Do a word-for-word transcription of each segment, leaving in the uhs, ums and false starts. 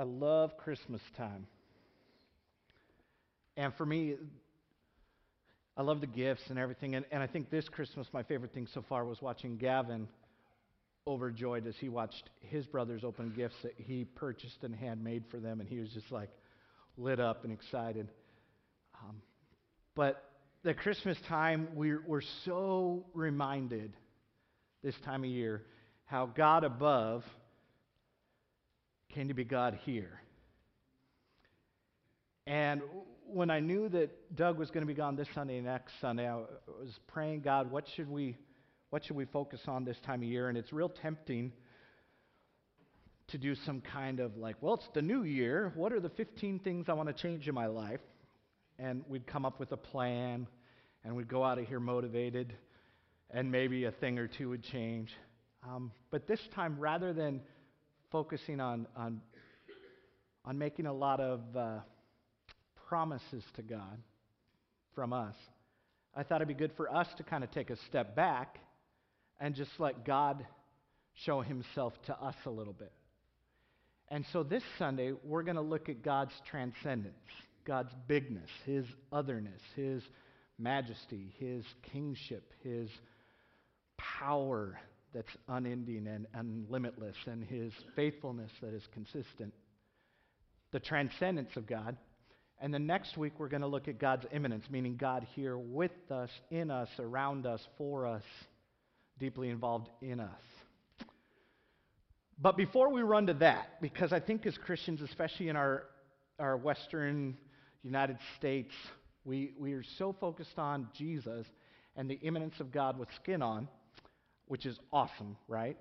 I love Christmas time. And for me, I love the gifts and everything. And, and I think this Christmas, my favorite thing so far was watching Gavin overjoyed as he watched his brothers open gifts that he purchased and handmade for them. And he was just like lit up and excited. Um, but the Christmas time, we're, we're so reminded this time of year how God above came to be God here. And when I knew that Doug was going to be gone this Sunday and next Sunday, I was praying, God, what should we, what should we focus on this time of year? And it's real tempting to do some kind of like, well, it's the new year. What are the fifteen things I want to change in my life? And we'd come up with a plan, and we'd go out of here motivated, and maybe a thing or two would change. Um, but this time, rather than focusing on on, on making a lot of uh, promises to God from us, I thought it'd be good for us to kind of take a step back and just let God show himself to us a little bit. And so this Sunday, we're going to look at God's transcendence, God's bigness, his otherness, his majesty, his kingship, his power that's unending and, and limitless, and his faithfulness that is consistent, the transcendence of God. And the next week, we're going to look at God's immanence, meaning God here with us, in us, around us, for us, deeply involved in us. But before we run to that, because I think as Christians, especially in our, our Western United States, we, we are so focused on Jesus and the immanence of God with skin on, which is awesome, right?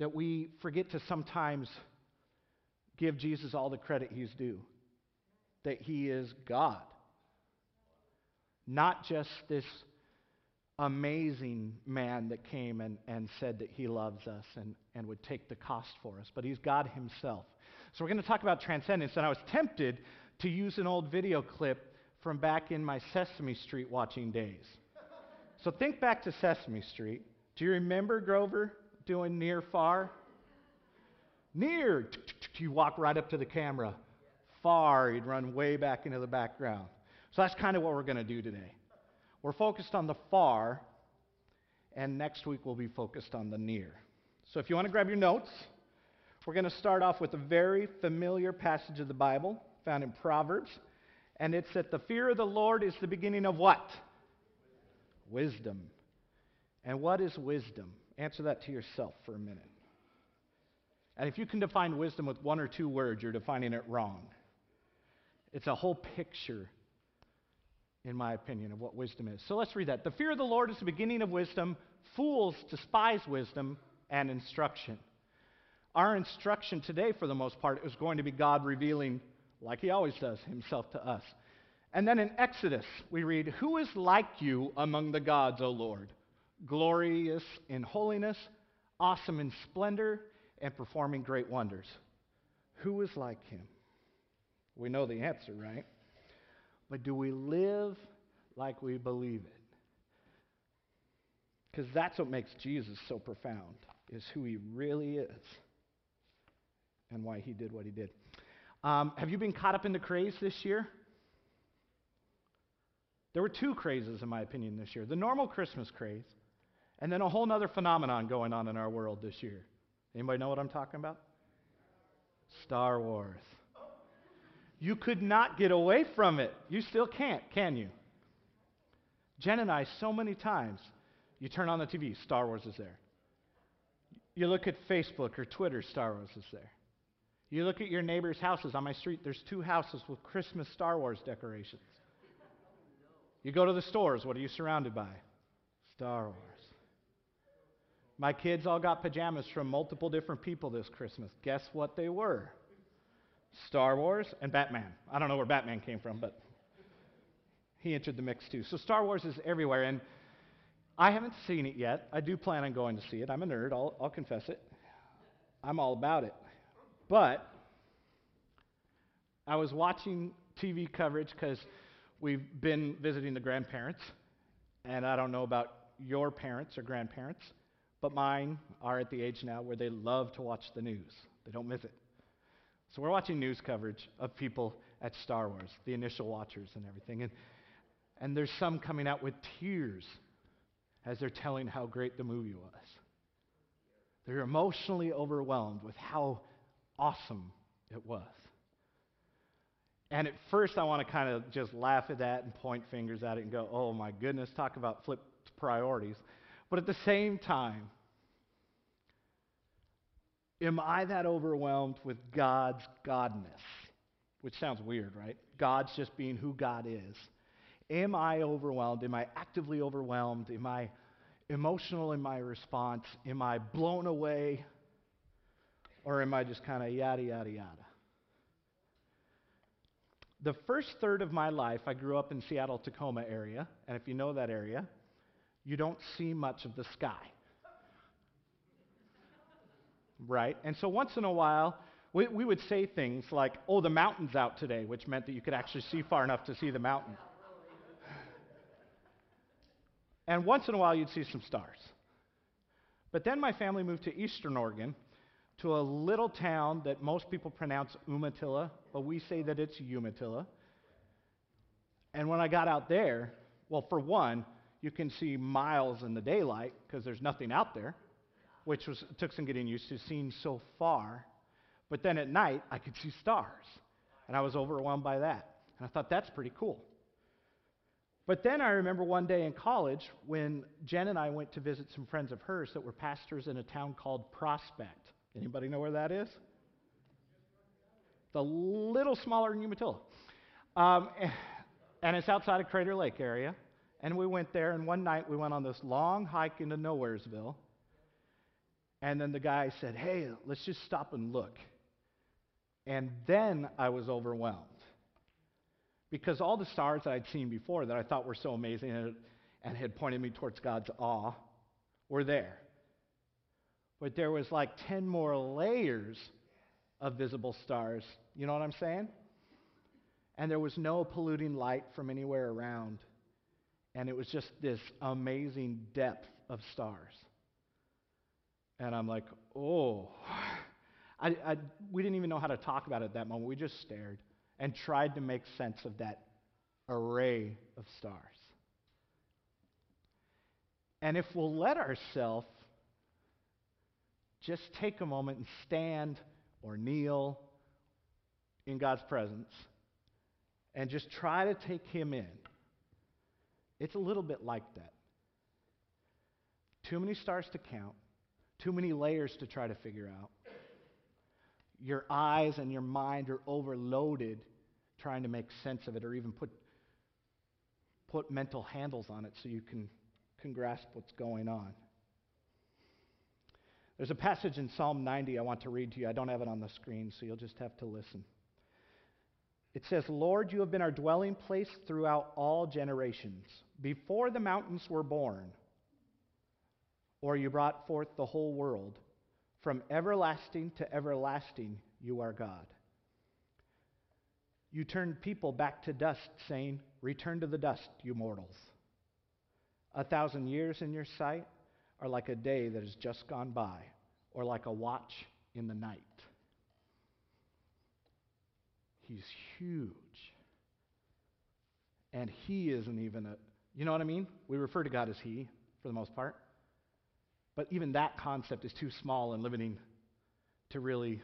That we forget to sometimes give Jesus all the credit he's due. That he is God, not just this amazing man that came and, and said that he loves us and, and would take the cost for us, but he's God himself. So we're going to talk about transcendence, and I was tempted to use an old video clip from back in my Sesame Street watching days. So think back to Sesame Street. Do you remember Grover doing near far? Near, you walk right up to the camera. Far, he'd run way back into the background. So that's kind of what we're going to do today. We're focused on the far, and next week we'll be focused on the near. So if you want to grab your notes, we're going to start off with a very familiar passage of the Bible found in Proverbs, and it's that the fear of the Lord is the beginning of what? Wisdom. And what is wisdom? Answer that to yourself for a minute. And if you can define wisdom with one or two words, you're defining it wrong. It's a whole picture, in my opinion, of what wisdom is. So let's read that. The fear of the Lord is the beginning of wisdom. Fools despise wisdom and instruction. Our instruction today, for the most part, is going to be God revealing, like he always does, himself to us. And then in Exodus, we read, "Who is like you among the gods, O Lord? Glorious in holiness, awesome in splendor, and performing great wonders." Who is like him? We know the answer, right? But do we live like we believe it? Because that's what makes Jesus so profound, is who he really is and why he did what he did. Um, have you been caught up in the craze this year? There were two crazes, in my opinion, this year. The normal Christmas craze, and then a whole other phenomenon going on in our world this year. Anybody know what I'm talking about? Star Wars. You could not get away from it. You still can't, can you? Jen and I, so many times, you turn on the T V, Star Wars is there. You look at Facebook or Twitter, Star Wars is there. You look at your neighbor's houses. On my street, there's two houses with Christmas Star Wars decorations. You go to the stores, what are you surrounded by? Star Wars. My kids all got pajamas from multiple different people this Christmas. Guess what they were? Star Wars and Batman. I don't know where Batman came from, but he entered the mix too. So Star Wars is everywhere, and I haven't seen it yet. I do plan on going to see it. I'm a nerd. I'll, I'll confess it. I'm all about it. But I was watching T V coverage because we've been visiting the grandparents, and I don't know about your parents or grandparents, but mine are at the age now where they love to watch the news. They don't miss it. So we're watching news coverage of people at Star Wars, the initial watchers and everything. And, and there's some coming out with tears as they're telling how great the movie was. They're emotionally overwhelmed with how awesome it was. And at first, I want to kind of just laugh at that and point fingers at it and go, oh my goodness, talk about flipped priorities. But at the same time, am I that overwhelmed with God's godness? Which sounds weird, right? God's just being who God is. Am I overwhelmed? Am I actively overwhelmed? Am I emotional in my response? Am I blown away? Or am I just kind of yada, yada, yada? The first third of my life, I grew up in Seattle, Tacoma area. And if you know that area, you don't see much of the sky. Right? And so once in a while, we, we would say things like, oh, the mountain's out today, which meant that you could actually see far enough to see the mountain. And once in a while, you'd see some stars. But then my family moved to Eastern Oregon, to a little town that most people pronounce Umatilla, but we say that it's Umatilla. And when I got out there, well, for one, you can see miles in the daylight because there's nothing out there, which was took some getting used to, seeing so far. But then at night, I could see stars, and I was overwhelmed by that. And I thought, that's pretty cool. But then I remember one day in college when Jen and I went to visit some friends of hers that were pastors in a town called Prospect. Anybody know where that is? It's a little smaller than Umatilla. Um, and it's outside of Crater Lake area. And we went there, and one night we went on this long hike into Nowheresville. And then the guy said, hey, let's just stop and look. And then I was overwhelmed. Because all the stars that I'd seen before that I thought were so amazing and, and had pointed me towards God's awe were there. But there was like ten more layers of visible stars. You know what I'm saying? And there was no polluting light from anywhere around. And it was just this amazing depth of stars. And I'm like, oh. I, I, we didn't even know how to talk about it at that moment. We just stared and tried to make sense of that array of stars. And if we'll let ourselves just take a moment and stand or kneel in God's presence and just try to take him in, it's a little bit like that. Too many stars to count, too many layers to try to figure out. Your eyes and your mind are overloaded trying to make sense of it, or even put put mental handles on it so you can, can grasp what's going on. There's a passage in Psalm ninety I want to read to you. I don't have it on the screen, so you'll just have to listen. It says, Lord, you have been our dwelling place throughout all generations. Before the mountains were born, or you brought forth the whole world, from everlasting to everlasting, you are God. You turned people back to dust, saying, return to the dust, you mortals. A thousand years in your sight are like a day that has just gone by, or like a watch in the night. He's huge. And he isn't even a, you know what I mean? We refer to God as he, for the most part. But even that concept is too small and limiting to really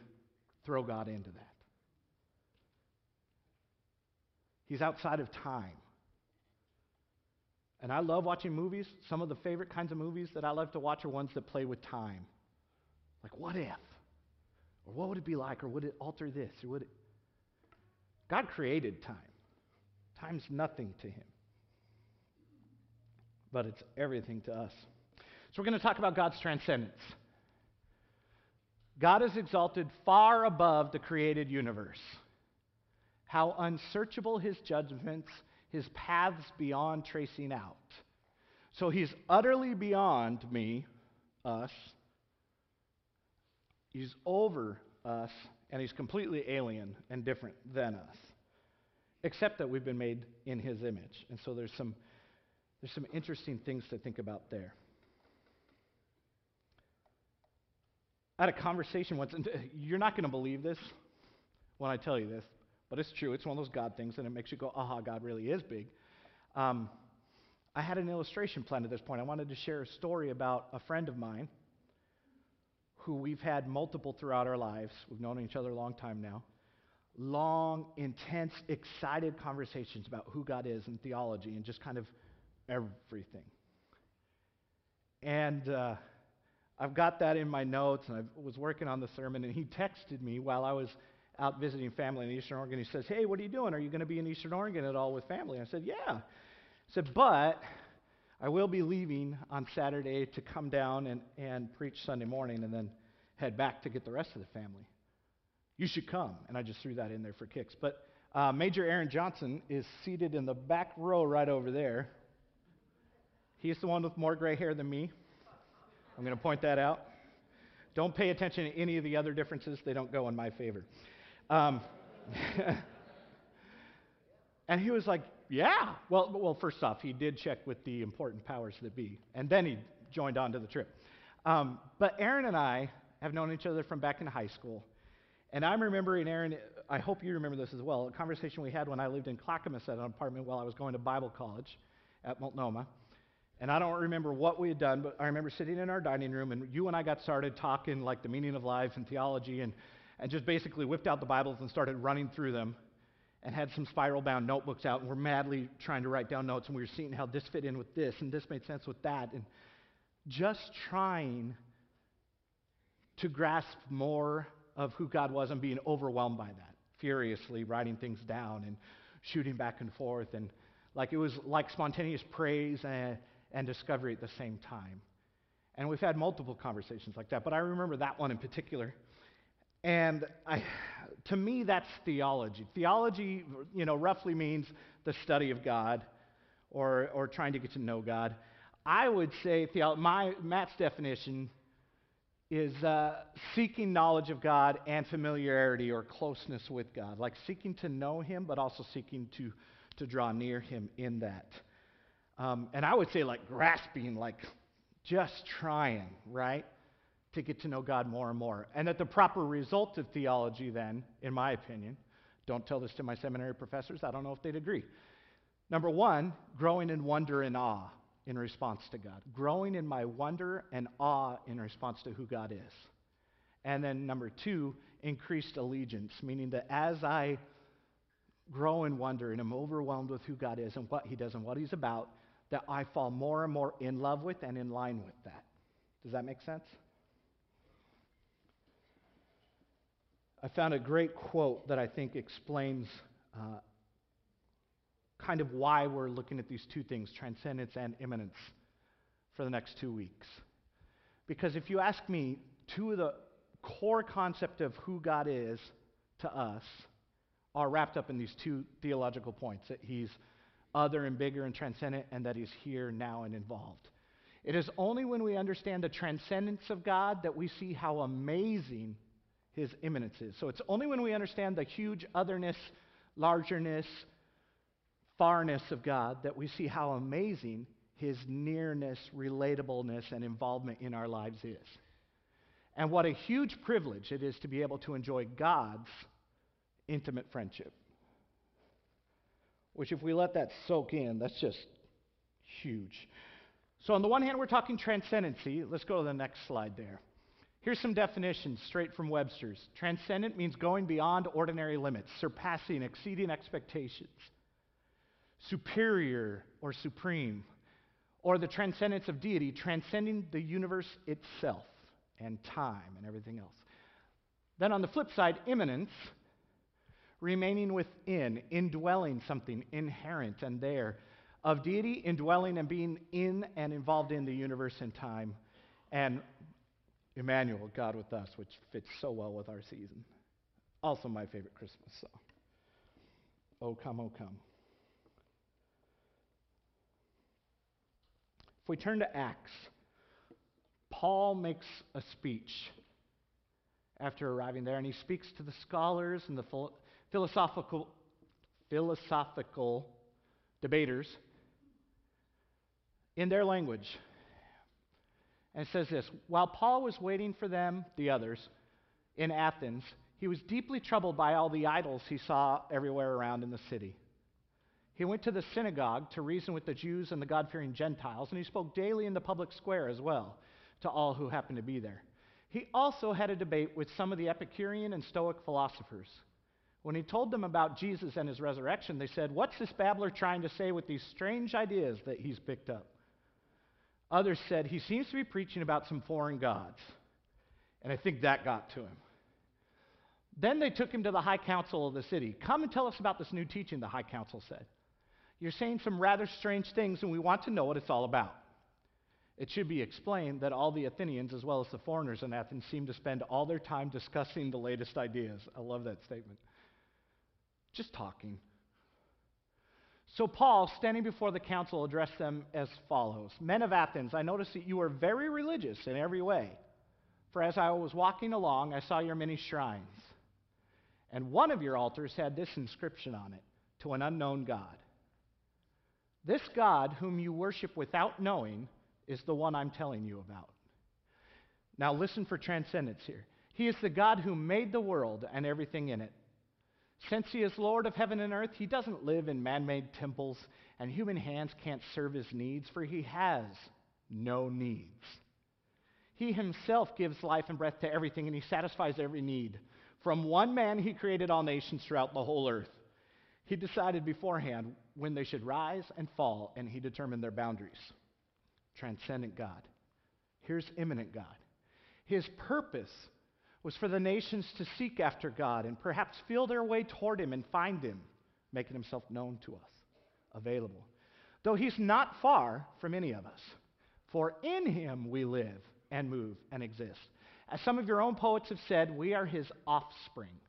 throw God into that. He's outside of time. And I love watching movies. Some of the favorite kinds of movies that I love to watch are ones that play with time. Like, what if? Or what would it be like? Or would it alter this? Or would it? God created time. Time's nothing to him. But it's everything to us. So we're going to talk about God's transcendence. God is exalted far above the created universe. How unsearchable his judgments, his paths beyond tracing out. So he's utterly beyond me, us. He's over us, and he's completely alien and different than us. Except that we've been made in his image. And so there's some, there's some interesting things to think about there. I had a conversation once, and you're not going to believe this, when I tell you this, but it's true. It's one of those God things, and it makes you go, aha, God really is big. Um, I had an illustration planned at this point. I wanted to share a story about a friend of mine who we've had multiple throughout our lives. We've known each other a long time now. Long, intense, excited conversations about who God is and theology and just kind of everything. And uh, I've got that in my notes, and I was working on the sermon, and he texted me while I was out visiting family in Eastern Oregon. He says, hey, what are you doing? Are you going to be in Eastern Oregon at all with family? I said, yeah. He said, but I will be leaving on Saturday to come down and, and preach Sunday morning and then head back to get the rest of the family. You should come. And I just threw that in there for kicks. But uh, Major Aaron Johnson is seated in the back row right over there. He's the one with more gray hair than me. I'm going to point that out. Don't pay attention to any of the other differences. They don't go in my favor. Um, and he was like, yeah. Well, well, first off, he did check with the important powers that be, and then he joined on to the trip. Um, but Aaron and I have known each other from back in high school. And I'm remembering, Aaron, I hope you remember this as well, a conversation we had when I lived in Clackamas at an apartment while I was going to Bible college at Multnomah. And I don't remember what we had done, but I remember sitting in our dining room, and you and I got started talking like the meaning of life and theology, and, and just basically whipped out the Bibles and started running through them and had some spiral-bound notebooks out, and we're madly trying to write down notes, and we were seeing how this fit in with this, and this made sense with that, and just trying to grasp more of who God was and being overwhelmed by that, furiously writing things down and shooting back and forth. And like it was like spontaneous praise and, and discovery at the same time. And we've had multiple conversations like that, but I remember that one in particular. And I, to me, that's theology. Theology, you know, roughly means the study of God or, or trying to get to know God. I would say theolo- my Matt's definition is uh, seeking knowledge of God and familiarity or closeness with God, like seeking to know him, but also seeking to, to draw near him in that. Um, and I would say like grasping, like just trying, right, to get to know God more and more. And that the proper result of theology then, in my opinion, don't tell this to my seminary professors, I don't know if they'd agree. Number one, growing in wonder and awe in response to God, growing in my wonder and awe in response to who God is. And then number two, increased allegiance, meaning that as I grow in wonder and am overwhelmed with who God is and what he does and what he's about, that I fall more and more in love with and in line with that. Does that make sense? I found a great quote that I think explains uh, kind of why we're looking at these two things, transcendence and immanence, for the next two weeks. Because if you ask me, two of the core concepts of who God is to us are wrapped up in these two theological points, that he's other and bigger and transcendent, and that he's here, now, and involved. It is only when we understand the transcendence of God that we see how amazing his immanence is. So it's only when we understand the huge otherness, largeness, farness of God that we see how amazing his nearness, relatableness, and involvement in our lives is. And what a huge privilege it is to be able to enjoy God's intimate friendship. Which, if we let that soak in, that's just huge. So on the one hand, we're talking transcendency. Let's go to the next slide there. Here's some definitions straight from Webster's. Transcendent means going beyond ordinary limits, surpassing, exceeding expectations. Superior or supreme, or the transcendence of deity, transcending the universe itself and time and everything else. Then on the flip side, immanence, remaining within, indwelling something inherent and there, of deity, indwelling and being in and involved in the universe and time, and Emmanuel, God with us, which fits so well with our season. Also my favorite Christmas song. Oh come, oh come. If we turn to Acts, Paul makes a speech after arriving there, and he speaks to the scholars and the philo- philosophical, philosophical debaters in their language. And it says this, while Paul was waiting for them, the others, in Athens, He was deeply troubled by all the idols he saw everywhere around in the city. He went to the synagogue to reason with the Jews and the God-fearing Gentiles, and he spoke daily in the public square as well to all who happened to be there. He also had a debate with some of the Epicurean and Stoic philosophers. When he told them about Jesus and his resurrection, they said, "What's this babbler trying to say with these strange ideas that he's picked up?" Others said, "He seems to be preaching about some foreign gods." And I think that got to him. Then they took him to the high council of the city. "Come and tell us about this new teaching," the high council said. "You're saying some rather strange things, and we want to know what it's all about." It should be explained that all the Athenians, as well as the foreigners in Athens, seemed to spend all their time discussing the latest ideas. I love that statement. Just talking. So Paul, standing before the council, addressed them as follows. "Men of Athens, I notice that you are very religious in every way. For as I was walking along, I saw your many shrines. And one of your altars had this inscription on it, 'To an unknown God.' This God whom you worship without knowing is the one I'm telling you about." Now listen for transcendence here. "He is the God who made the world and everything in it. Since he is Lord of heaven and earth, he doesn't live in man-made temples, and human hands can't serve his needs, for he has no needs. He himself gives life and breath to everything, and he satisfies every need. From one man, he created all nations throughout the whole earth. He decided beforehand when they should rise and fall, and he determined their boundaries." Transcendent God. Here's immanent God. "His purpose was for the nations to seek after God and perhaps feel their way toward him and find him, making himself known to us, available. Though he's not far from any of us, for in him we live and move and exist. As some of your own poets have said, we are his offspring.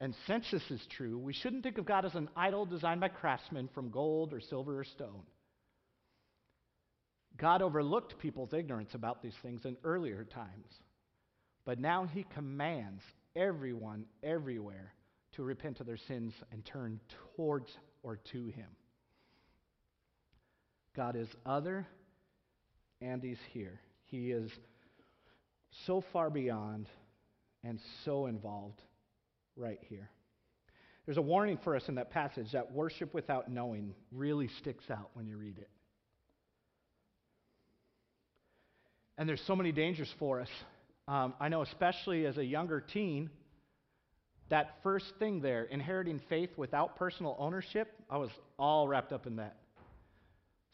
And since this is true, we shouldn't think of God as an idol designed by craftsmen from gold or silver or stone. God overlooked people's ignorance about these things in earlier times, but now he commands everyone everywhere to repent of their sins and turn towards or to him. God is other and he's here. He is so far beyond and so involved right here." There's a warning for us in that passage that worship without knowing really sticks out when you read it. And there's so many dangers for us. Um, I know especially as a younger teen, that first thing there, inheriting faith without personal ownership, I was all wrapped up in that.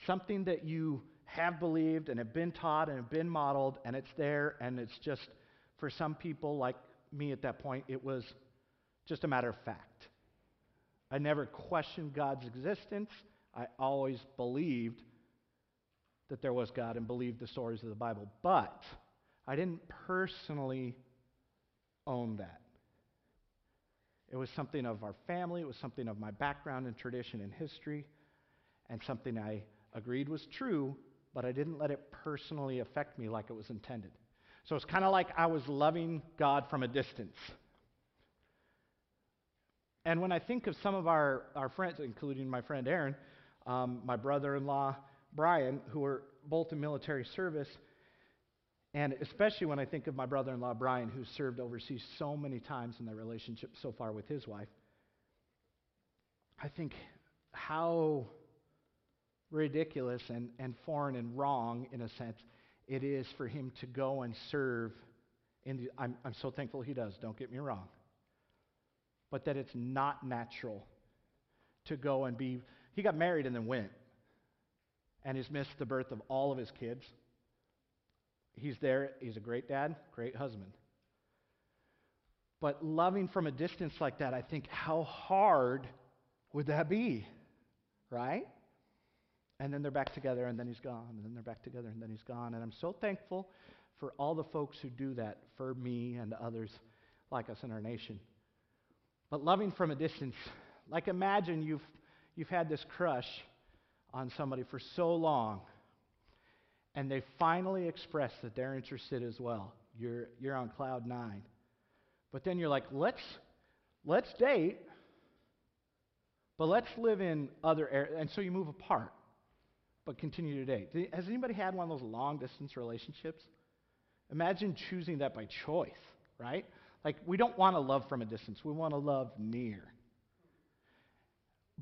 Something that you have believed and have been taught and have been modeled, and it's there, and it's just, for some people like me at that point, it was just a matter of fact. I never questioned God's existence. I always believed that there was God and believed the stories of the Bible, but I didn't personally own that. It was something of our family, it was something of my background and tradition and history, and something I agreed was true, but I didn't let it personally affect me like it was intended. So it's kind of like I was loving God from a distance. And when I think of some of our, our friends, including my friend Aaron, um, my brother-in-law, Brian, who were both in military service, and especially when I think of my brother-in-law, Brian, who served overseas so many times in their relationship so far with his wife, I think how ridiculous and, and foreign and wrong, in a sense, it is for him to go and serve. In the, I'm, I'm so thankful he does, don't get me wrong. But that it's not natural to go and be, he got married and then went, and he's missed the birth of all of his kids. He's there, he's a great dad, great husband. But loving from a distance like that, I think, how hard would that be, right? And then they're back together, and then he's gone, and then they're back together, and then he's gone. And I'm so thankful for all the folks who do that for me and others like us in our nation. But loving from a distance, like imagine you've you've had this crush on somebody for so long, and they finally express that they're interested as well. You're you're on cloud nine. But then you're like, let's let's date, but let's live in other areas. And so you move apart, but continue to date. Has anybody had one of those long-distance relationships? Imagine choosing that by choice, right? Like, we don't want to love from a distance. We want to love near.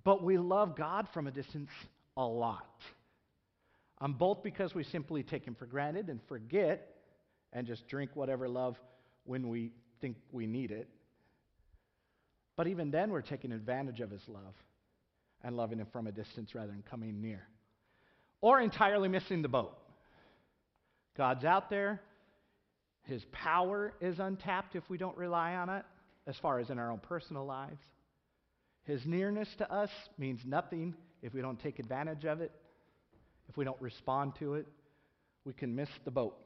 But we love God from a distance a lot. Um, both because we simply take him for granted and forget and just drink whatever love when we think we need it. But even then, we're taking advantage of his love and loving him from a distance rather than coming near. Or entirely missing the boat. God's out there. His power is untapped if we don't rely on it, as far as in our own personal lives. His nearness to us means nothing if we don't take advantage of it, if we don't respond to it. We can miss the boat.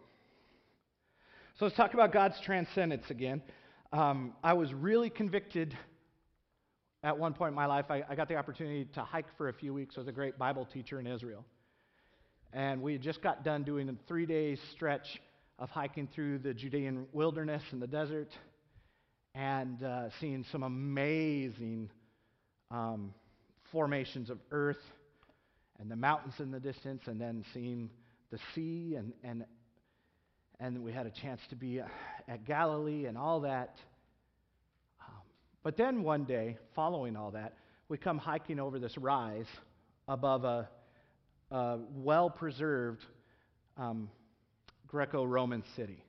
So let's talk about God's transcendence again. Um, I was really convicted at one point in my life. I, I got the opportunity to hike for a few weeks with a great Bible teacher in Israel. And we had just got done doing a three-day stretch of hiking through the Judean wilderness and the desert, and uh, seeing some amazing um, formations of earth and the mountains in the distance, and then seeing the sea, and and and we had a chance to be at Galilee and all that. Um, but then one day, following all that, we come hiking over this rise above a, a well-preserved Um, Greco-Roman city,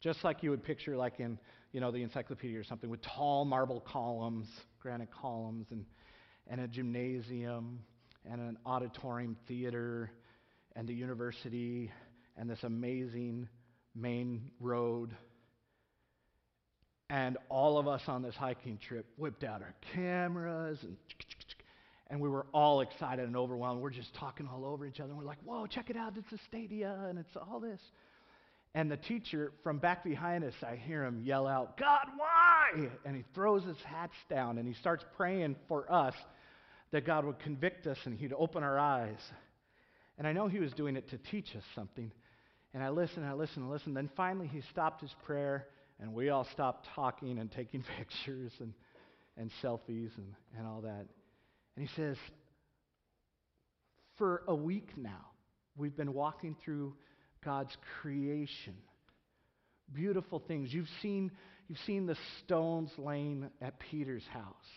just like you would picture, like in, you know, the encyclopedia or something, with tall marble columns, granite columns, and and a gymnasium, and an auditorium theater, and the university, and this amazing main road. And all of us on this hiking trip whipped out our cameras, and And we were all excited and overwhelmed. We're just talking all over each other. And we're like, whoa, check it out. It's a stadia, and it's all this. And the teacher from back behind us, I hear him yell out, God, why? And he throws his hats down, and he starts praying for us that God would convict us and he'd open our eyes. And I know he was doing it to teach us something. And I listened, and I listened, and listened. Then finally he stopped his prayer, and we all stopped talking and taking pictures and, and selfies and, and all that. And he says, for a week now, we've been walking through God's creation. Beautiful things. You've seen, you've seen the stones laying at Peter's house.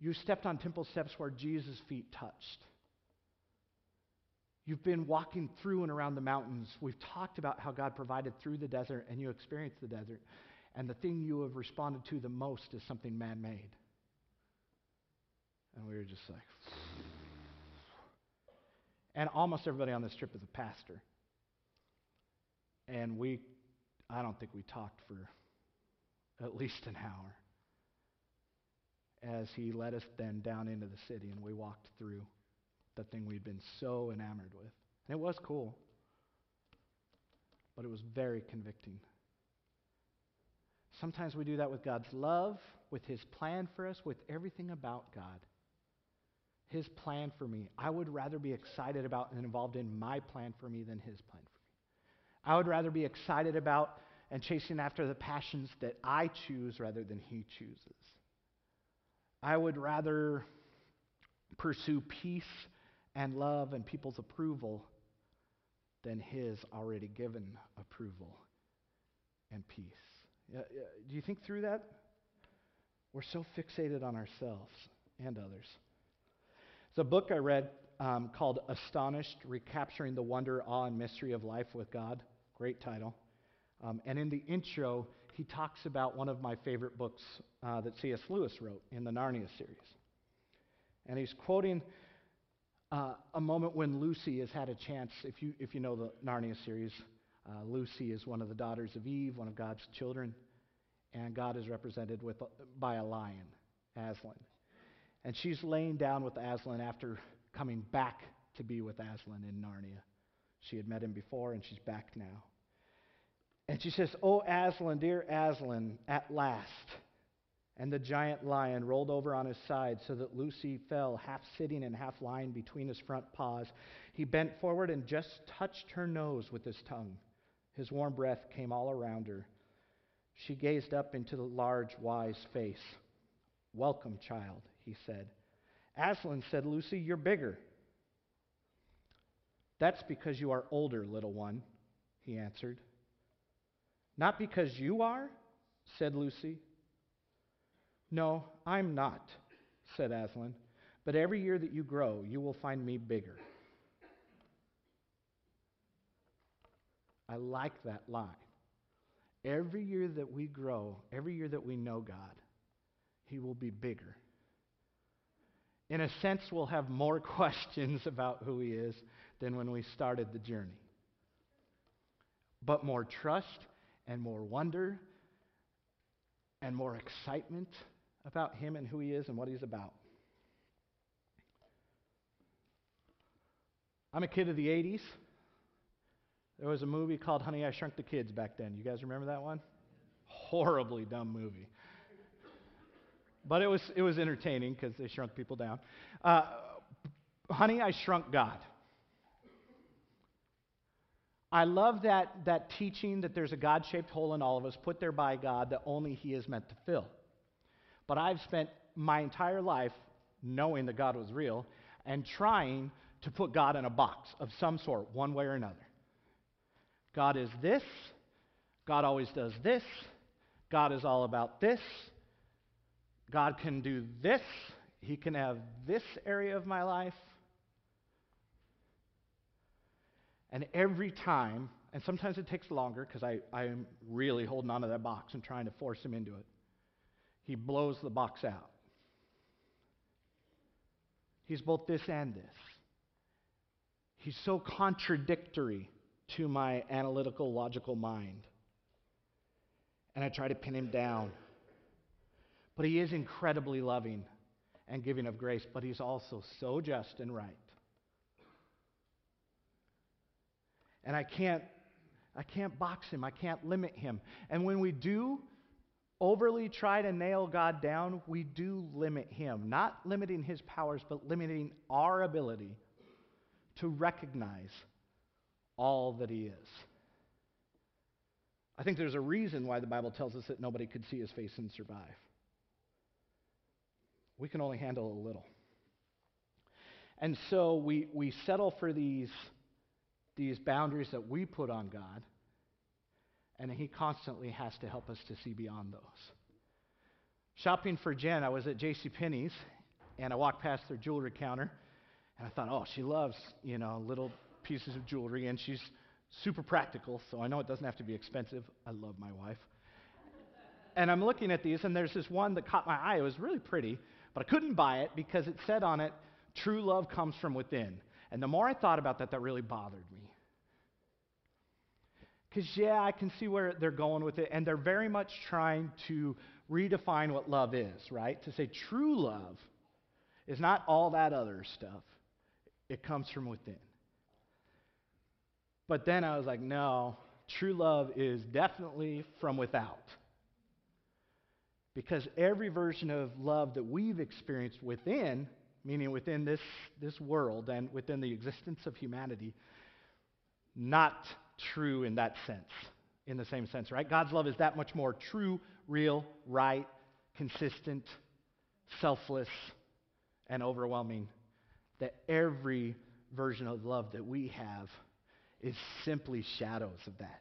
You stepped on temple steps where Jesus' feet touched. You've been walking through and around the mountains. We've talked about how God provided through the desert, and you experienced the desert. And the thing you have responded to the most is something man-made. And we were just like, and almost everybody on this trip is a pastor. And we, I don't think we talked for at least an hour as he led us then down into the city, and we walked through the thing we'd been so enamored with. And it was cool, but it was very convicting. Sometimes we do that with God's love, with his plan for us, with everything about God. His plan for me. I would rather be excited about and involved in my plan for me than his plan for me. I would rather be excited about and chasing after the passions that I choose rather than he chooses. I would rather pursue peace and love and people's approval than his already given approval and peace. Uh, do you think through that? We're so fixated on ourselves and others. It's a book I read um, called Astonished, Recapturing the Wonder, Awe, and Mystery of Life with God. Great title. Um, and in the intro, he talks about one of my favorite books uh, that C S Lewis wrote in the Narnia series. And he's quoting uh, a moment when Lucy has had a chance, if you, if you know the Narnia series. Uh, Lucy is one of the daughters of Eve, one of God's children. And God is represented with by a lion, Aslan. And she's laying down with Aslan after coming back to be with Aslan in Narnia. She had met him before, and she's back now. And she says, "Oh, Aslan, dear Aslan, at last." And the giant lion rolled over on his side so that Lucy fell, half sitting and half lying between his front paws. He bent forward and just touched her nose with his tongue. His warm breath came all around her. She gazed up into the large, wise face. "Welcome, child," he said. "Aslan," said Lucy, "you're bigger." "That's because you are older, little one," he answered. Not because you are, said Lucy. No, I'm not, said Aslan. But every year that you grow, you will find me bigger. I like that line. Every year that we grow, every year that we know God, He will be bigger. In a sense, we'll have more questions about who He is than when we started the journey. But more trust and more wonder and more excitement about Him and who He is and what He's about. I'm a kid of the eighties. There was a movie called Honey, I Shrunk the Kids back then. You guys remember that one? Horribly dumb movie. But it was it was entertaining because they shrunk people down. Uh, Honey, I Shrunk God. I love that that teaching that there's a God-shaped hole in all of us, put there by God, that only He is meant to fill. But I've spent my entire life knowing that God was real and trying to put God in a box of some sort, one way or another. God is this. God always does this. God is all about this. God can do this. He can have this area of my life. And every time, and sometimes it takes longer because I, I am really holding onto that box and trying to force Him into it, He blows the box out. He's both this and this. He's so contradictory to my analytical, logical mind. And I try to pin Him down. But He is incredibly loving and giving of grace, but He's also so just and right. And I can't, I can't box Him. I can't limit Him. And when we do overly try to nail God down, we do limit Him. Not limiting His powers, but limiting our ability to recognize all that He is. I think there's a reason why the Bible tells us that nobody could see His face and survive. We can only handle a little. And so we, we settle for these, these boundaries that we put on God, and He constantly has to help us to see beyond those. Shopping for Jen, I was at J C Penney's, and I walked past their jewelry counter, and I thought, oh, she loves, you know, little pieces of jewelry, and she's super practical, so I know it doesn't have to be expensive. I love my wife. And I'm looking at these, and there's this one that caught my eye. It was really pretty, but I couldn't buy it because it said on it, true love comes from within. And the more I thought about that, that really bothered me. Because, yeah, I can see where they're going with it, and they're very much trying to redefine what love is, right? To say true love is not all that other stuff. It comes from within. But then I was like, no, true love is definitely from without. Because every version of love that we've experienced within, meaning within this, this world and within the existence of humanity, not true in that sense, in the same sense, right? God's love is that much more true, real, right, consistent, selfless, and overwhelming, that every version of love that we have is simply shadows of that.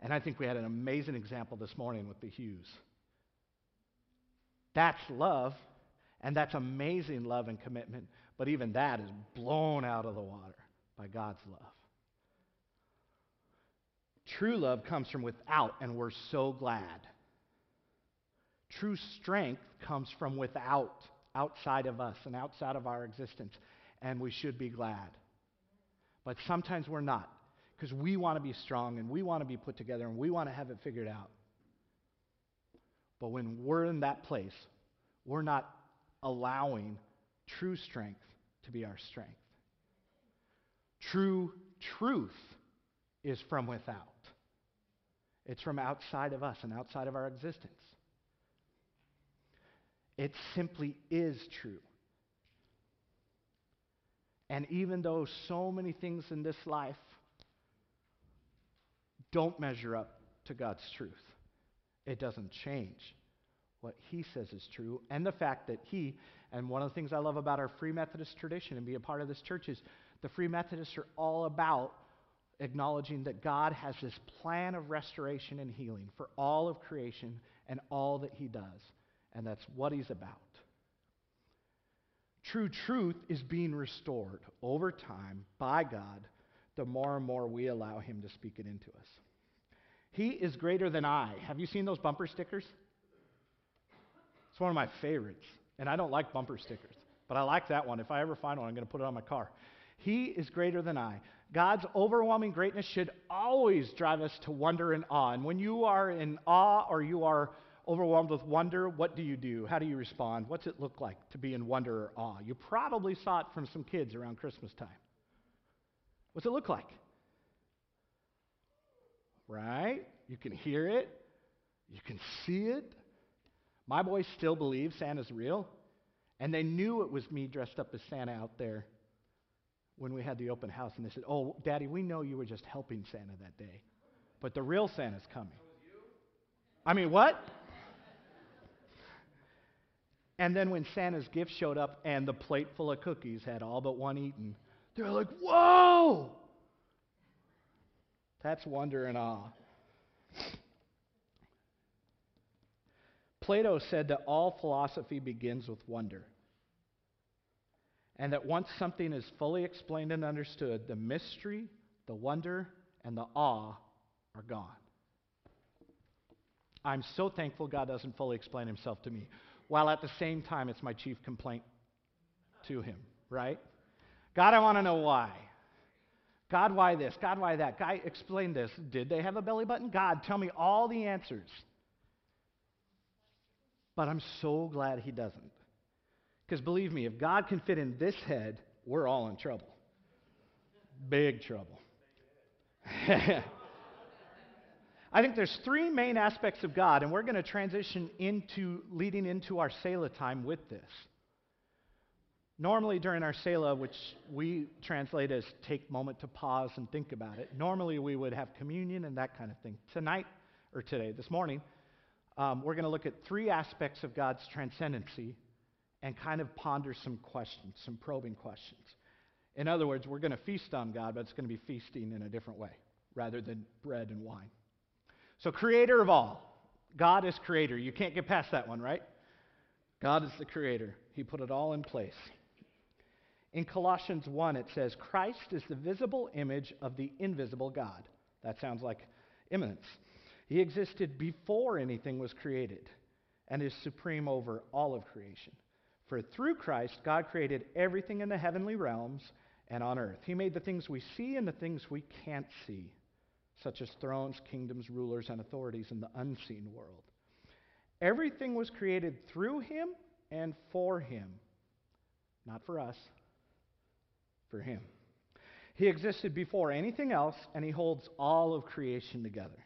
And I think we had an amazing example this morning with the Hughes. That's love, and that's amazing love and commitment, but even that is blown out of the water by God's love. True love comes from without, and we're so glad. True strength comes from without, outside of us and outside of our existence, and we should be glad. But sometimes we're not, because we want to be strong and we want to be put together and we want to have it figured out. But when we're in that place, we're not allowing true strength to be our strength. True truth is from without. It's from outside of us and outside of our existence. It simply is true. And even though so many things in this life don't measure up to God's truth, it doesn't change what He says is true. And the fact that He, and one of the things I love about our Free Methodist tradition and be a part of this church is the Free Methodists are all about acknowledging that God has this plan of restoration and healing for all of creation and all that he does. And that's what he's about. True truth is being restored over time by God the more and more we allow him to speak it into us. He is greater than I. Have you seen those bumper stickers? It's one of my favorites. And I don't like bumper stickers, but I like that one. If I ever find one, I'm going to put it on my car. He is greater than I. God's overwhelming greatness should always drive us to wonder and awe. And when you are in awe or you are overwhelmed with wonder, what do you do? How do you respond? What's it look like to be in wonder or awe? You probably saw it from some kids around Christmas time. What's it look like? Right? You can hear it. You can see it. My boys still believe Santa's real. And they knew it was me dressed up as Santa out there when we had the open house, and they said, "Oh, Daddy, we know you were just helping Santa that day, but the real Santa's coming." I mean, what? And then when Santa's gift showed up and the plate full of cookies had all but one eaten, they're like, "Whoa!" That's wonder and awe. Plato said that all philosophy begins with wonder, and that once something is fully explained and understood, the mystery, the wonder, and the awe are gone. I'm so thankful God doesn't fully explain himself to me, while at the same time it's my chief complaint to him, right? God, I want to know why. God, why this? God, why that? God, explain this. Did they have a belly button? God, tell me all the answers. But I'm so glad he doesn't. Because believe me, if God can fit in this head, we're all in trouble. Big trouble. I think there's three main aspects of God, and we're going to transition into leading into our Selah time with this. Normally during our Selah, which we translate as take moment to pause and think about it, normally we would have communion and that kind of thing. Tonight, or today, this morning, um, we're going to look at three aspects of God's transcendency and kind of ponder some questions, some probing questions. In other words, we're going to feast on God, but it's going to be feasting in a different way, rather than bread and wine. So creator of all. God is creator. You can't get past that one, right? God is the creator. He put it all in place. In Colossians one, it says, Christ is the visible image of the invisible God. That sounds like immanence. He existed before anything was created and is supreme over all of creation. For through Christ, God created everything in the heavenly realms and on earth. He made the things we see and the things we can't see, such as thrones, kingdoms, rulers, and authorities in the unseen world. Everything was created through him and for him. Not for us, for him. He existed before anything else, and he holds all of creation together.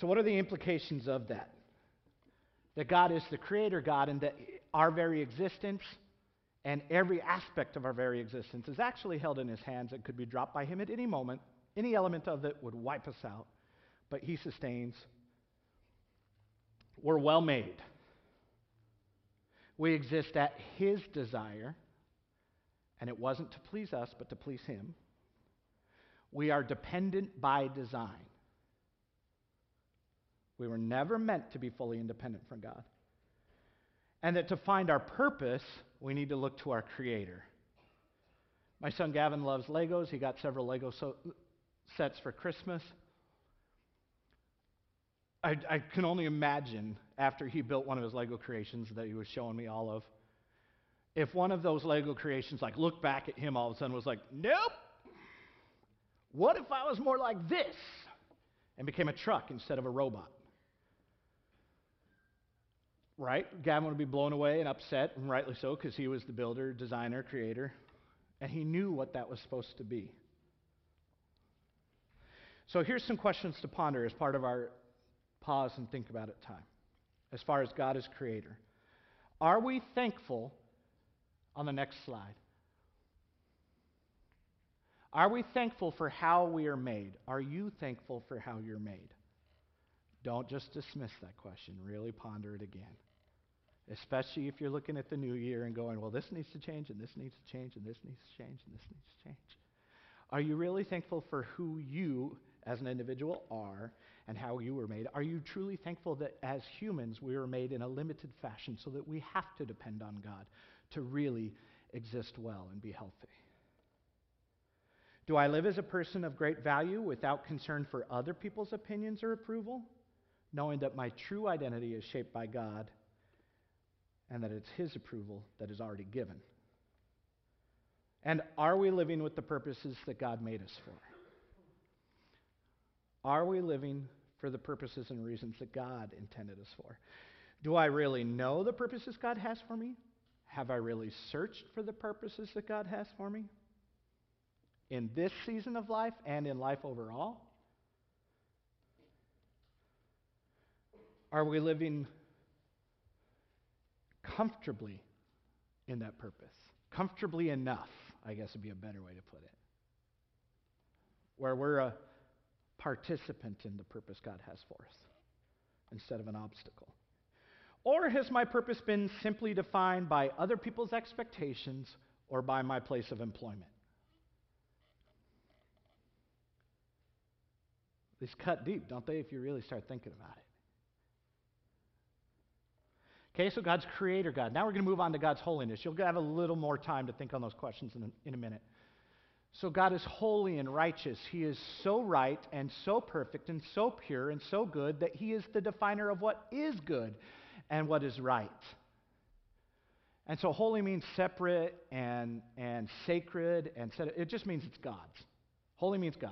So what are the implications of that? That God is the creator God, and that our very existence and every aspect of our very existence is actually held in his hands. It could be dropped by him at any moment. Any element of it would wipe us out, but he sustains. We're well made. We exist at his desire, and it wasn't to please us, but to please him. We are dependent by design. We were never meant to be fully independent from God. And that to find our purpose, we need to look to our Creator. My son Gavin loves Legos. He got several Lego so- sets for Christmas. I, I can only imagine after he built one of his Lego creations that he was showing me all of, if one of those Lego creations, like, looked back at him all of a sudden was like, nope, what if I was more like this? And became a truck instead of a robot. Right? Gavin would be blown away and upset, and rightly so, because he was the builder, designer, creator, and he knew what that was supposed to be. So here's some questions to ponder as part of our pause and think about it time, as far as God as creator. Are we thankful, on the next slide, are we thankful for how we are made? Are you thankful for how you're made? Don't just dismiss that question. Really ponder it again. Especially if you're looking at the new year and going, well, this needs to change, and this needs to change, and this needs to change, and this needs to change. Are you really thankful for who you as an individual are and how you were made? Are you truly thankful that as humans we were made in a limited fashion so that we have to depend on God to really exist well and be healthy? Do I live as a person of great value without concern for other people's opinions or approval, knowing that my true identity is shaped by God and that it's His approval that is already given? And are we living with the purposes that God made us for? Are we living for the purposes and reasons that God intended us for? Do I really know the purposes God has for me? Have I really searched for the purposes that God has for me in this season of life and in life overall? Are we living comfortably in that purpose? Comfortably enough, I guess would be a better way to put it. Where we're a participant in the purpose God has for us instead of an obstacle? Or has my purpose been simply defined by other people's expectations or by my place of employment? These cut deep, don't they, if you really start thinking about it? Okay, so God's creator God. Now we're going to move on to God's holiness. You'll have a little more time to think on those questions in a, in a minute. So God is holy and righteous. He is so right and so perfect and so pure and so good that He is the definer of what is good and what is right. And so holy means separate and and sacred, and set, it just means it's God's. Holy means God.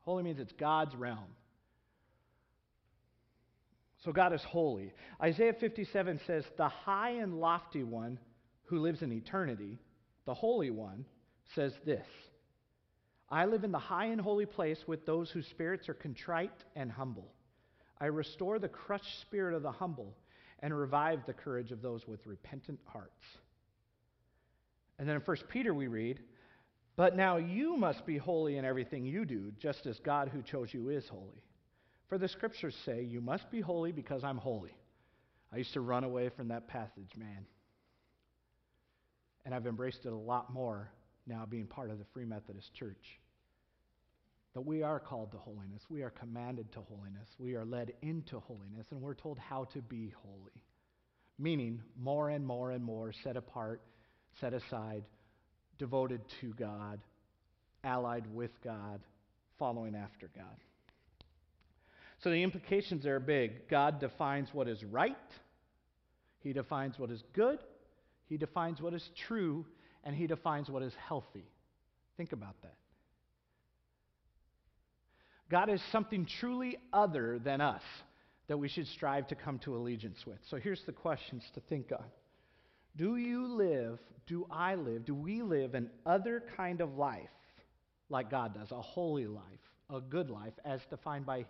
Holy means it's God's realm. So God is holy. Isaiah fifty-seven says, "The high and lofty one who lives in eternity, the Holy One, says this, I live in the high and holy place with those whose spirits are contrite and humble. I restore the crushed spirit of the humble and revive the courage of those with repentant hearts." And then in First Peter we read, "But now you must be holy in everything you do, just as God who chose you is holy. For the scriptures say, you must be holy because I'm holy." I used to run away from that passage, man. And I've embraced it a lot more now being part of the Free Methodist Church. That we are called to holiness. We are commanded to holiness. We are led into holiness, and we're told how to be holy. Meaning, more and more and more set apart, set aside, devoted to God, allied with God, following after God. So the implications there are big. God defines what is right. He defines what is good. He defines what is true. And He defines what is healthy. Think about that. God is something truly other than us that we should strive to come to allegiance with. So here's the questions to think on. Do you live, do I live, do we live an other kind of life like God does? A holy life, a good life as defined by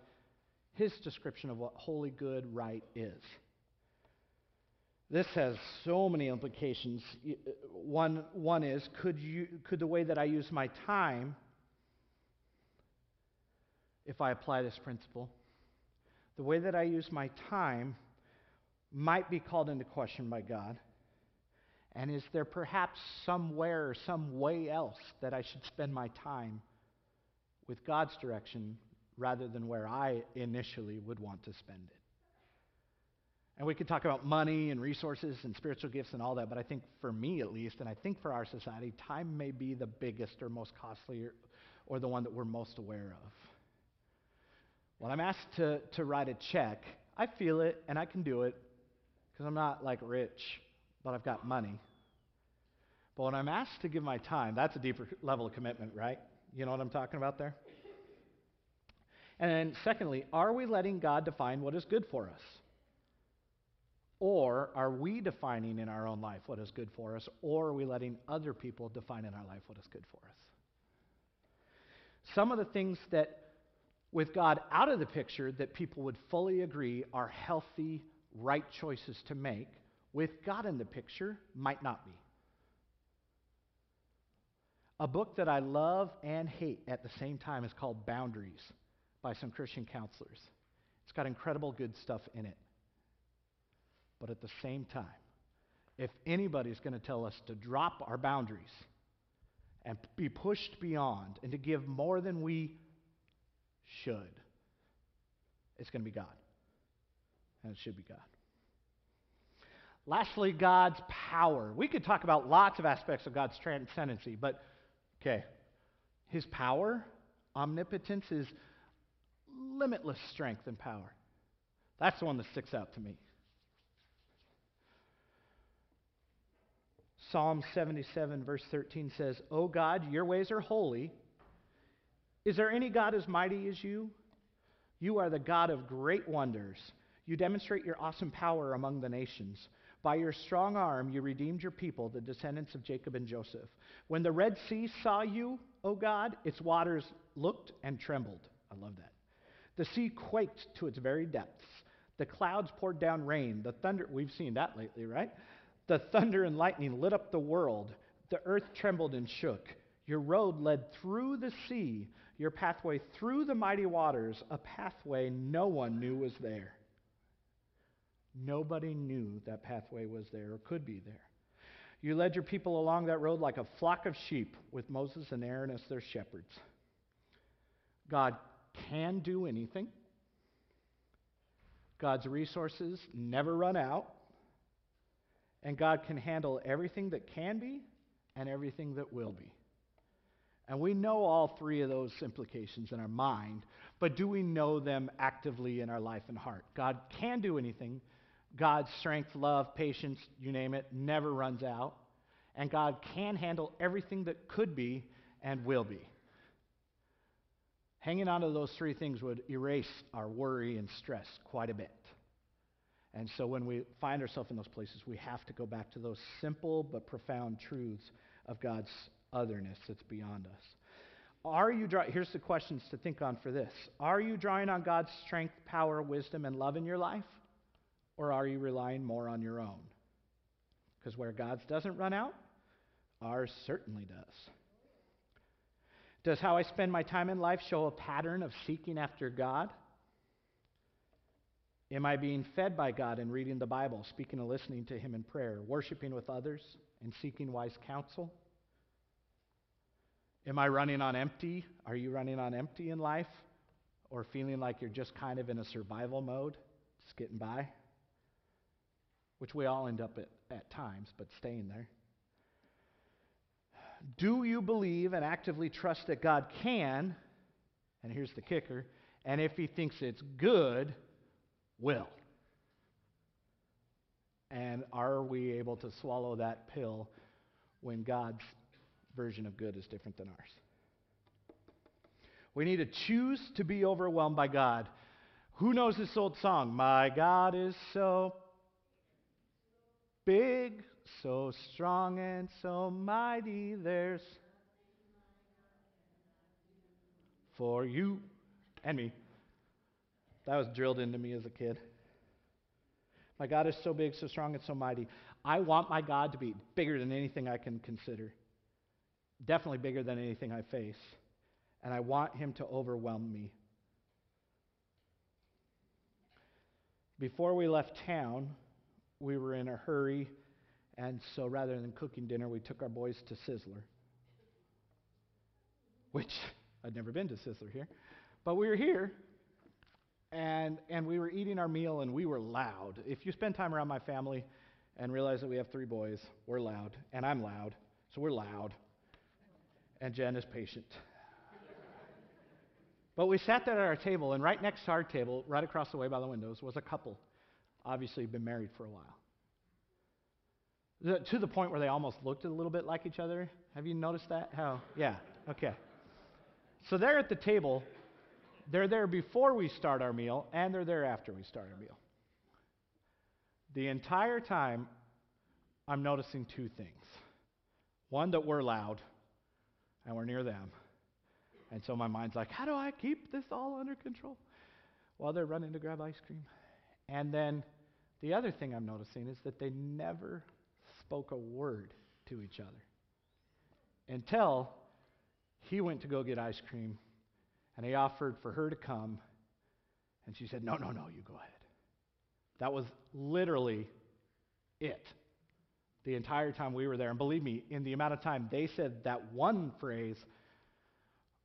His description of what holy, good, right is. This has so many implications. One, one is, could you, could the way that I use my time, if I apply this principle, the way that I use my time might be called into question by God? And is there perhaps somewhere or some way else that I should spend my time with God's direction rather than where I initially would want to spend it? And we could talk about money and resources and spiritual gifts and all that, but I think for me at least, and I think for our society, time may be the biggest or most costly or, or the one that we're most aware of. When I'm asked to, to write a check, I feel it and I can do it because I'm not like rich, but I've got money. But when I'm asked to give my time, that's a deeper level of commitment, right? You know what I'm talking about there? And then secondly, are we letting God define what is good for us? Or are we defining in our own life what is good for us, or are we letting other people define in our life what is good for us? Some of the things that, with God out of the picture, that people would fully agree are healthy, right choices to make, with God in the picture, might not be. A book that I love and hate at the same time is called Boundaries by some Christian counselors. It's got incredible good stuff in it. But at the same time, if anybody's going to tell us to drop our boundaries and be pushed beyond and to give more than we should, it's going to be God. And it should be God. Lastly, God's power. We could talk about lots of aspects of God's transcendency, but, okay, his power, omnipotence, is limitless strength and power. That's the one that sticks out to me. Psalm seventy-seven, verse thirteen says, "O God, your ways are holy. Is there any God as mighty as you? You are the God of great wonders. You demonstrate your awesome power among the nations. By your strong arm, you redeemed your people, the descendants of Jacob and Joseph. When the Red Sea saw you, O God, its waters looked and trembled." I love that. "The sea quaked to its very depths. The clouds poured down rain. The thunder," we've seen that lately, right? "The thunder and lightning lit up the world. The earth trembled and shook. Your road led through the sea, your pathway through the mighty waters, a pathway no one knew was there." Nobody knew that pathway was there or could be there. "You led your people along that road like a flock of sheep, with Moses and Aaron as their shepherds." God can do anything. God's resources never run out. And God can handle everything that can be and everything that will be. And we know all three of those implications in our mind, but do we know them actively in our life and heart? God can do anything. God's strength, love, patience, you name it, never runs out. And God can handle everything that could be and will be. Hanging on to those three things would erase our worry and stress quite a bit. And so when we find ourselves in those places, we have to go back to those simple but profound truths of God's otherness that's beyond us. Are you draw, here's the questions to think on for this. Are you drawing on God's strength, power, wisdom, and love in your life? Or are you relying more on your own? Because where God's doesn't run out, ours certainly does. Does how I spend my time in life show a pattern of seeking after God? Am I being fed by God and reading the Bible, speaking and listening to Him in prayer, worshiping with others, and seeking wise counsel? Am I running on empty? Are you running on empty in life? Or feeling like you're just kind of in a survival mode, just getting by? Which we all end up at, at times, but staying there. Do you believe and actively trust that God can, and here's the kicker, and if He thinks it's good, will? And are we able to swallow that pill when God's version of good is different than ours? We need to choose to be overwhelmed by God. Who knows this old song? My God is so big, so strong, and so mighty. There's for you and me. That was drilled into me as a kid. My God is so big, so strong, and so mighty. I want my God to be bigger than anything I can consider. Definitely bigger than anything I face. And I want Him to overwhelm me. Before we left town, we were in a hurry, and so rather than cooking dinner, we took our boys to Sizzler. Which, I'd never been to Sizzler here. But we were here, and and we were eating our meal, and we were loud. If you spend time around my family and realize that we have three boys, we're loud, and I'm loud, so we're loud. And Jen is patient. But we sat there at our table, and right next to our table, right across the way by the windows, was a couple, obviously been married for a while. The, to the point where they almost looked a little bit like each other. Have you noticed that? How? Yeah, okay. So they're at the table. They're there before we start our meal, and they're there after we start our meal. The entire time, I'm noticing two things. One, that we're loud, and we're near them. And so my mind's like, how do I keep this all under control? While they're running to grab ice cream. And then the other thing I'm noticing is that they never spoke a word to each other until he went to go get ice cream, and he offered for her to come, and she said, no, no, no, you go ahead. That was literally it. the entire time we were there. And believe me, in the amount of time they said that one phrase,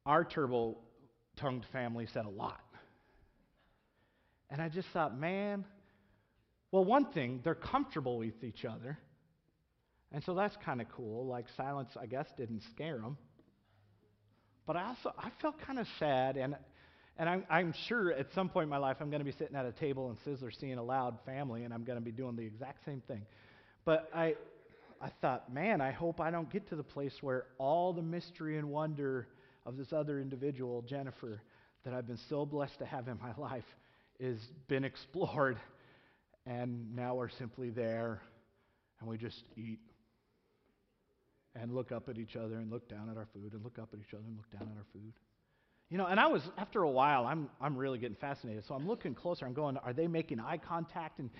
our turbo-tongued family said a lot. And I just thought, man, well, one thing, they're comfortable with each other. And so that's kind of cool. Like, silence, I guess, didn't scare them. But I also, I felt kind of sad, and and I'm, I'm sure at some point in my life I'm going to be sitting at a table in Sizzler seeing a loud family, and I'm going to be doing the exact same thing. But I, I thought, man, I hope I don't get to the place where all the mystery and wonder of this other individual, Jennifer, that I've been so blessed to have in my life, is been explored, and now we're simply there, and we just eat and look up at each other and look down at our food and look up at each other and look down at our food. You know, and I was, after a while, I'm I'm really getting fascinated. So I'm looking closer. I'm going, are they making eye contact and,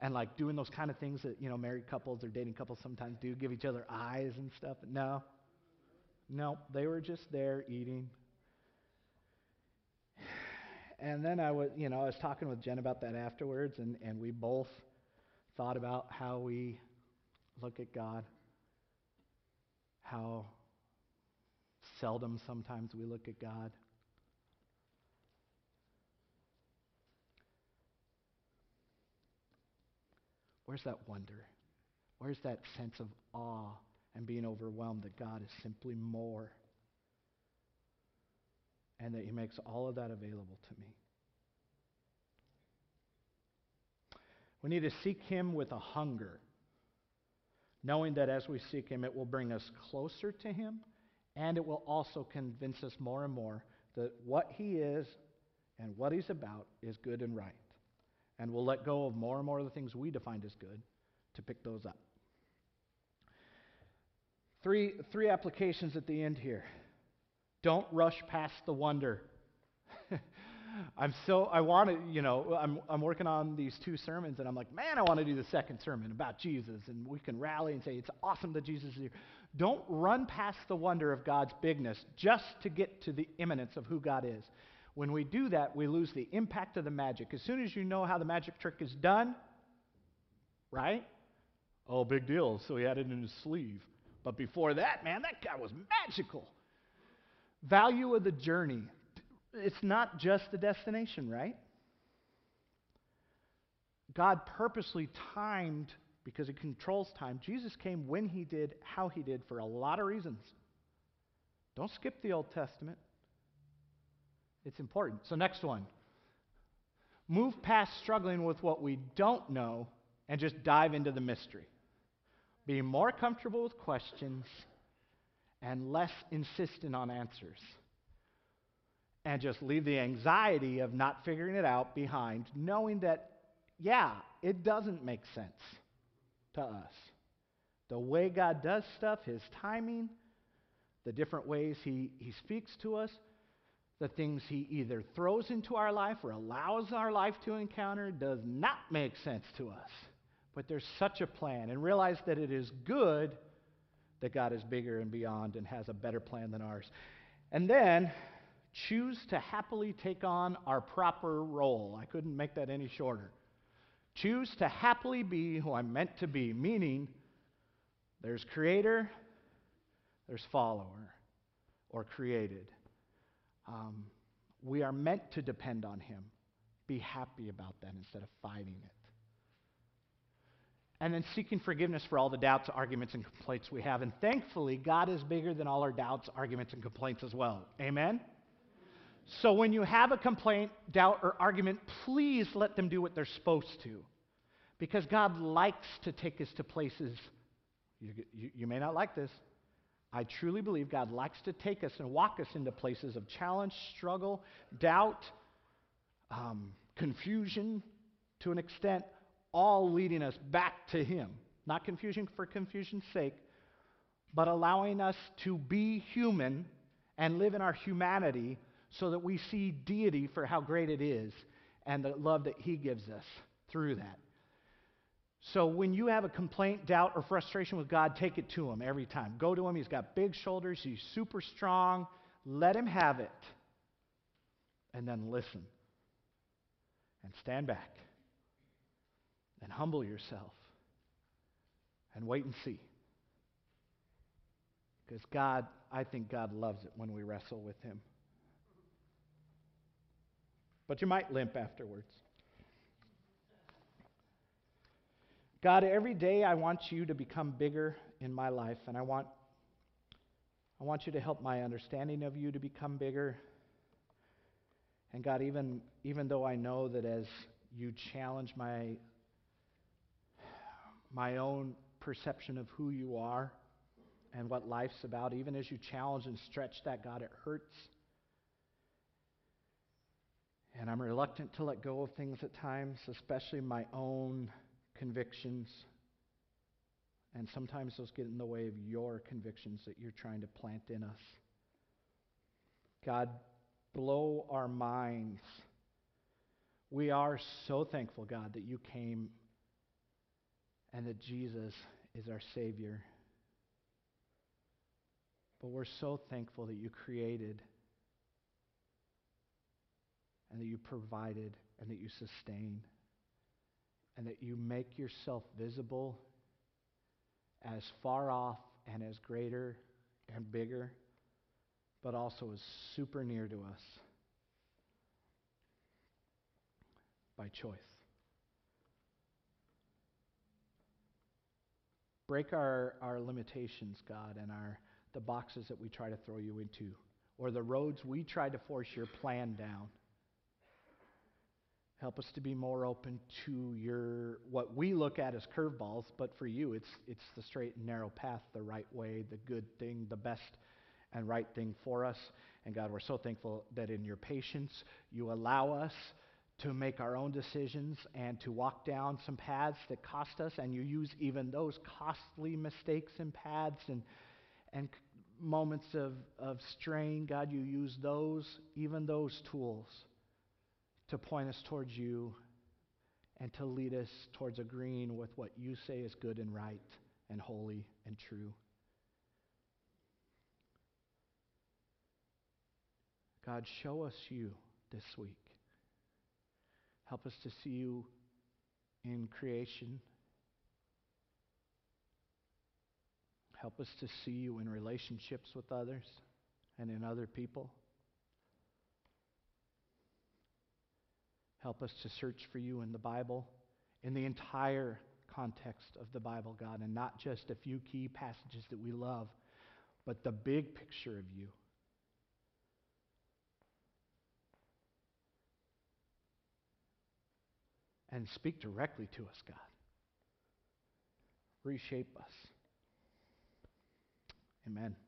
and like doing those kind of things that, you know, married couples or dating couples sometimes do, give each other eyes and stuff? No. No, they were just there eating. And then I was, you know, I was talking with Jen about that afterwards, and, and we both thought about how we look at God, how seldom sometimes we look at God. Where's that wonder? Where's that sense of awe and being overwhelmed that God is simply more and that He makes all of that available to me? We need to seek Him with a hunger, knowing that as we seek Him, it will bring us closer to Him, and it will also convince us more and more that what He is and what He's about is good and right. And we'll let go of more and more of the things we defined as good to pick those up. Three, three applications at the end here. Don't rush past the wonder. I'm so, I want to, you know, I'm I'm working on these two sermons, and I'm like, man, I want to do the second sermon about Jesus, and we can rally and say it's awesome that Jesus is here. Don't run past the wonder of God's bigness just to get to the imminence of who God is. When we do that, we lose the impact of the magic. As soon as you know how the magic trick is done, right? Oh, big deal, so he had it in his sleeve. But before that, man, that guy was magical. Value of the journey. It's not just the destination, right? God purposely timed, because He controls time. Jesus came when He did, how He did, for a lot of reasons. Don't skip the Old Testament. It's important. So next one. Move past struggling with what we don't know and just dive into the mystery. Be more comfortable with questions and less insistent on answers. And just leave the anxiety of not figuring it out behind, knowing that, yeah, it doesn't make sense to us. The way God does stuff, His timing, the different ways He, he speaks to us, the things He either throws into our life or allows our life to encounter does not make sense to us. But there's such a plan, and realize that it is good that God is bigger and beyond and has a better plan than ours. And then choose to happily take on our proper role. I couldn't make that any shorter. Choose to happily be who I'm meant to be, meaning there's creator, there's follower, or created. Um, we are meant to depend on Him. Be happy about that instead of fighting it. And then seeking forgiveness for all the doubts, arguments, and complaints we have. And thankfully, God is bigger than all our doubts, arguments, and complaints as well. Amen? So when you have a complaint, doubt, or argument, please let them do what they're supposed to. Because God likes to take us to places. You, you, you may not like this. I truly believe God likes to take us and walk us into places of challenge, struggle, doubt, um, confusion to an extent, all leading us back to Him. Not confusion for confusion's sake, but allowing us to be human and live in our humanity so that we see deity for how great it is and the love that He gives us through that. So when you have a complaint, doubt, or frustration with God, take it to Him every time. Go to Him. He's got big shoulders. He's super strong. Let Him have it. And then listen. And stand back. And humble yourself. and wait and see. Because God, I think God loves it when we wrestle with him. But you might limp afterwards. God, every day I want you to become bigger in my life, and I want I want you to help my understanding of you to become bigger. And God, even even though I know that as you challenge my my own perception of who you are and what life's about, even as you challenge and stretch that, God, it hurts. And I'm reluctant to let go of things at times, especially my own convictions. And sometimes those get in the way of your convictions that you're trying to plant in us. God, blow our minds. We are so thankful, God, that you came and that Jesus is our Savior. But we're so thankful that you created and that you provided and that you sustain, and that you make yourself visible as far off and as greater and bigger, but also as super near to us by choice. Break our, our limitations, God, and our the boxes that we try to throw you into, or the roads we try to force your plan down. Help us to be more open to your what we look at as curveballs, but for you, it's it's the straight and narrow path, the right way, the good thing, the best and right thing for us. And God, we're so thankful that in your patience, you allow us to make our own decisions and to walk down some paths that cost us, and you use even those costly mistakes and paths and and moments of, of strain. God, you use those, even those tools, to point us towards you and to lead us towards agreeing with what you say is good and right and holy and true. God, show us you this week. Help us to see you in creation. Help us to see you in relationships with others and in other people. Help us to search for you in the Bible, in the entire context of the Bible, God, and not just a few key passages that we love, but the big picture of you. And speak directly to us, God. Reshape us. Amen.